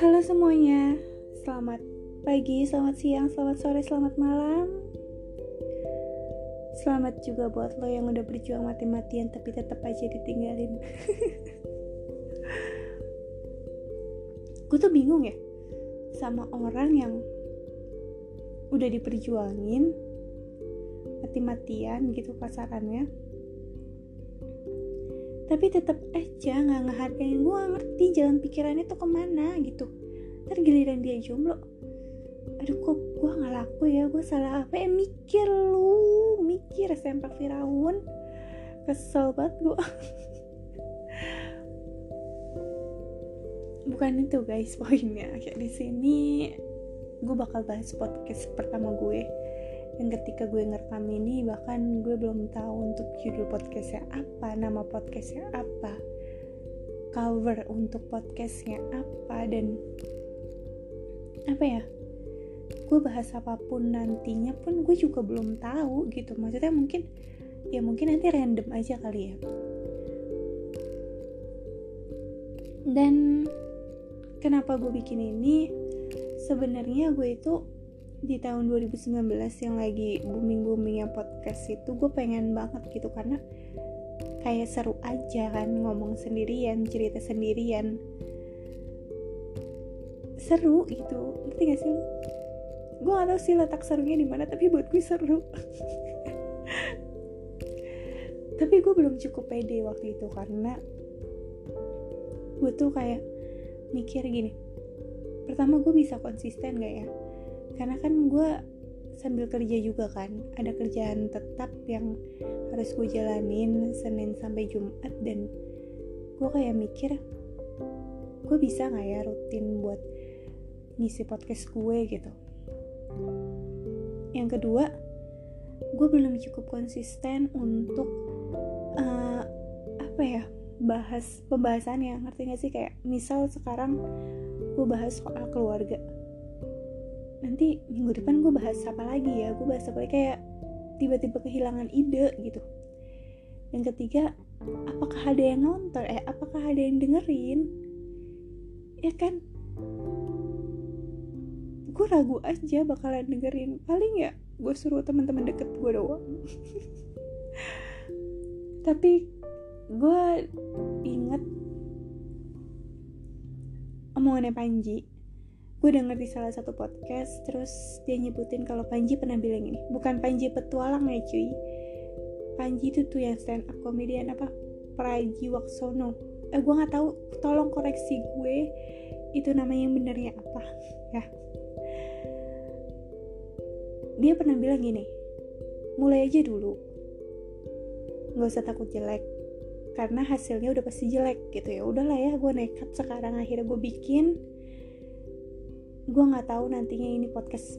Halo semuanya, selamat pagi, selamat siang, selamat sore, selamat malam. Selamat juga buat lo yang udah berjuang mati-matian tapi tetap aja ditinggalin. Gue tuh bingung ya sama orang yang udah diperjuangin mati-matian gitu kasarannya, tapi tetap aja nggak ngehargain. Gue ngerti jalan pikirannya tuh kemana gitu. Tergiliran dia jomblo, aduh kok gue nggak laku ya, gue salah apa ya? Mikir sempak Firaun, kesel banget gue. Bukan itu guys poinnya. Kayak di sini gue bakal bahas podcast pertama gue yang ketika gue ngerekam ini, bahkan gue belum tahu untuk judul podcastnya apa, nama podcastnya apa, cover untuk podcastnya apa, dan apa ya, gue bahas apapun nantinya pun gue juga belum tahu gitu. Maksudnya mungkin nanti random aja kali ya. Dan kenapa gue bikin ini, sebenarnya gue itu di tahun 2019 yang lagi booming-boomingnya podcast itu, gue pengen banget gitu karena kayak seru aja kan, ngomong sendirian, cerita sendirian, seru gitu, ngerti gak sih lo? Gue gak tau sih letak serunya dimana, tapi buat gue seru. Tapi gue belum cukup pede waktu itu karena gue tuh kayak mikir gini, pertama gue bisa konsisten gak ya? Karena kan gue sambil kerja juga kan, ada kerjaan tetap yang harus gue jalanin Senin sampai Jumat, dan gue kayak mikir gue bisa gak ya rutin buat ngisi podcast gue gitu. Yang kedua, gue belum cukup konsisten untuk bahas pembahasannya, ngerti gak sih? Kayak misal sekarang gue bahas soal keluarga, nanti minggu depan gue bahas apa lagi ya, gue bahas apa lagi, kayak tiba-tiba kehilangan ide gitu. Yang ketiga, apakah ada yang nonton? Apakah ada yang dengerin? Ya kan, gue ragu aja bakalan dengerin. Paling ya gue suruh teman-teman deket gue doang. Tapi gue inget omongannya Panji. Gue denger di salah satu podcast, terus dia nyebutin kalau Panji pernah bilang ini, bukan Panji Petualang ya cuy, Panji itu tuh yang stand up comedian apa, Pragiwaksono. Gue nggak tahu, tolong koreksi gue itu namanya yang benernya apa ya. Dia pernah bilang gini, mulai aja dulu, nggak usah takut jelek karena hasilnya udah pasti jelek gitu. Ya udahlah ya, gue nekat sekarang, akhirnya gue bikin. Gue gak tahu nantinya ini podcast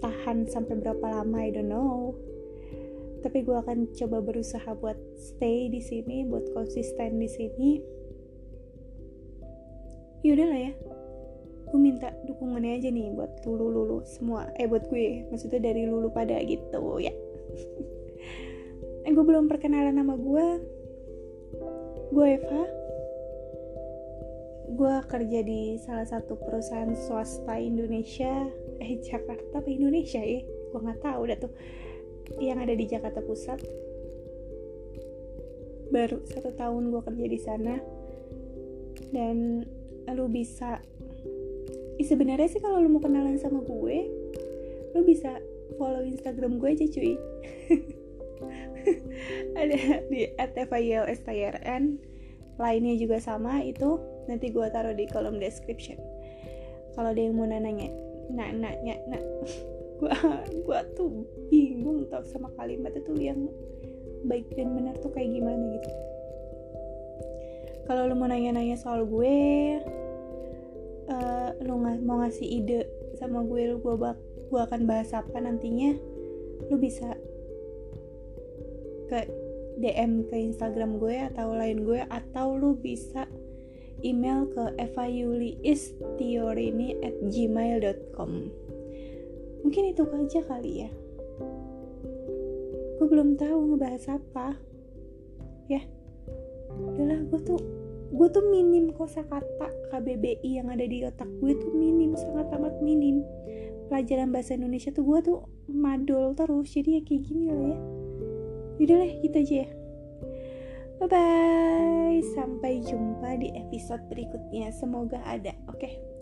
tahan sampai berapa lama, I don't know. Tapi gue akan coba berusaha buat stay di sini, buat konsisten di sini. Yaudah lah ya, gue minta dukungannya aja nih buat lulu-lulu semua. Buat gue, maksudnya dari lulu pada gitu ya. Gue belum perkenalan nama gue. Gue Eva. Gue kerja di salah satu perusahaan swasta Indonesia, Jakarta apa Indonesia ya? Gue nggak tahu dah tuh. Yang ada di Jakarta Pusat. Baru 1 tahun gue kerja di sana. Dan lu bisa, sebenarnya sih kalau lu mau kenalan sama gue, lu bisa follow Instagram gue aja cuy. Ada di @evaylstyrn. Lainnya juga sama itu. Nanti gue taruh di kolom description. Kalau ada yang mau nanya, gue tuh bingung tau sama kalimatnya tuh yang baik dan benar tuh kayak gimana gitu. Kalau lo mau nanya-nanya soal gue, lo mau ngasih ide sama gue, lo gue akan bahas apa nantinya, lo bisa ke DM ke Instagram gue atau LINE gue, atau lo bisa email ke evaylstyrn@gmail.com. Mungkin itu aja kali ya. Gue belum tahu ngebahas apa. Ya. adalah gue tuh minim kosakata KBBI yang ada di otak gue tuh minim, sangat amat minim. Pelajaran bahasa Indonesia tuh gue tuh madol terus, jadi ya kayak gini lah ya. Yaudah lah, gitu aja ya. Bye-bye. Sampai jumpa di episode berikutnya. Semoga ada, oke?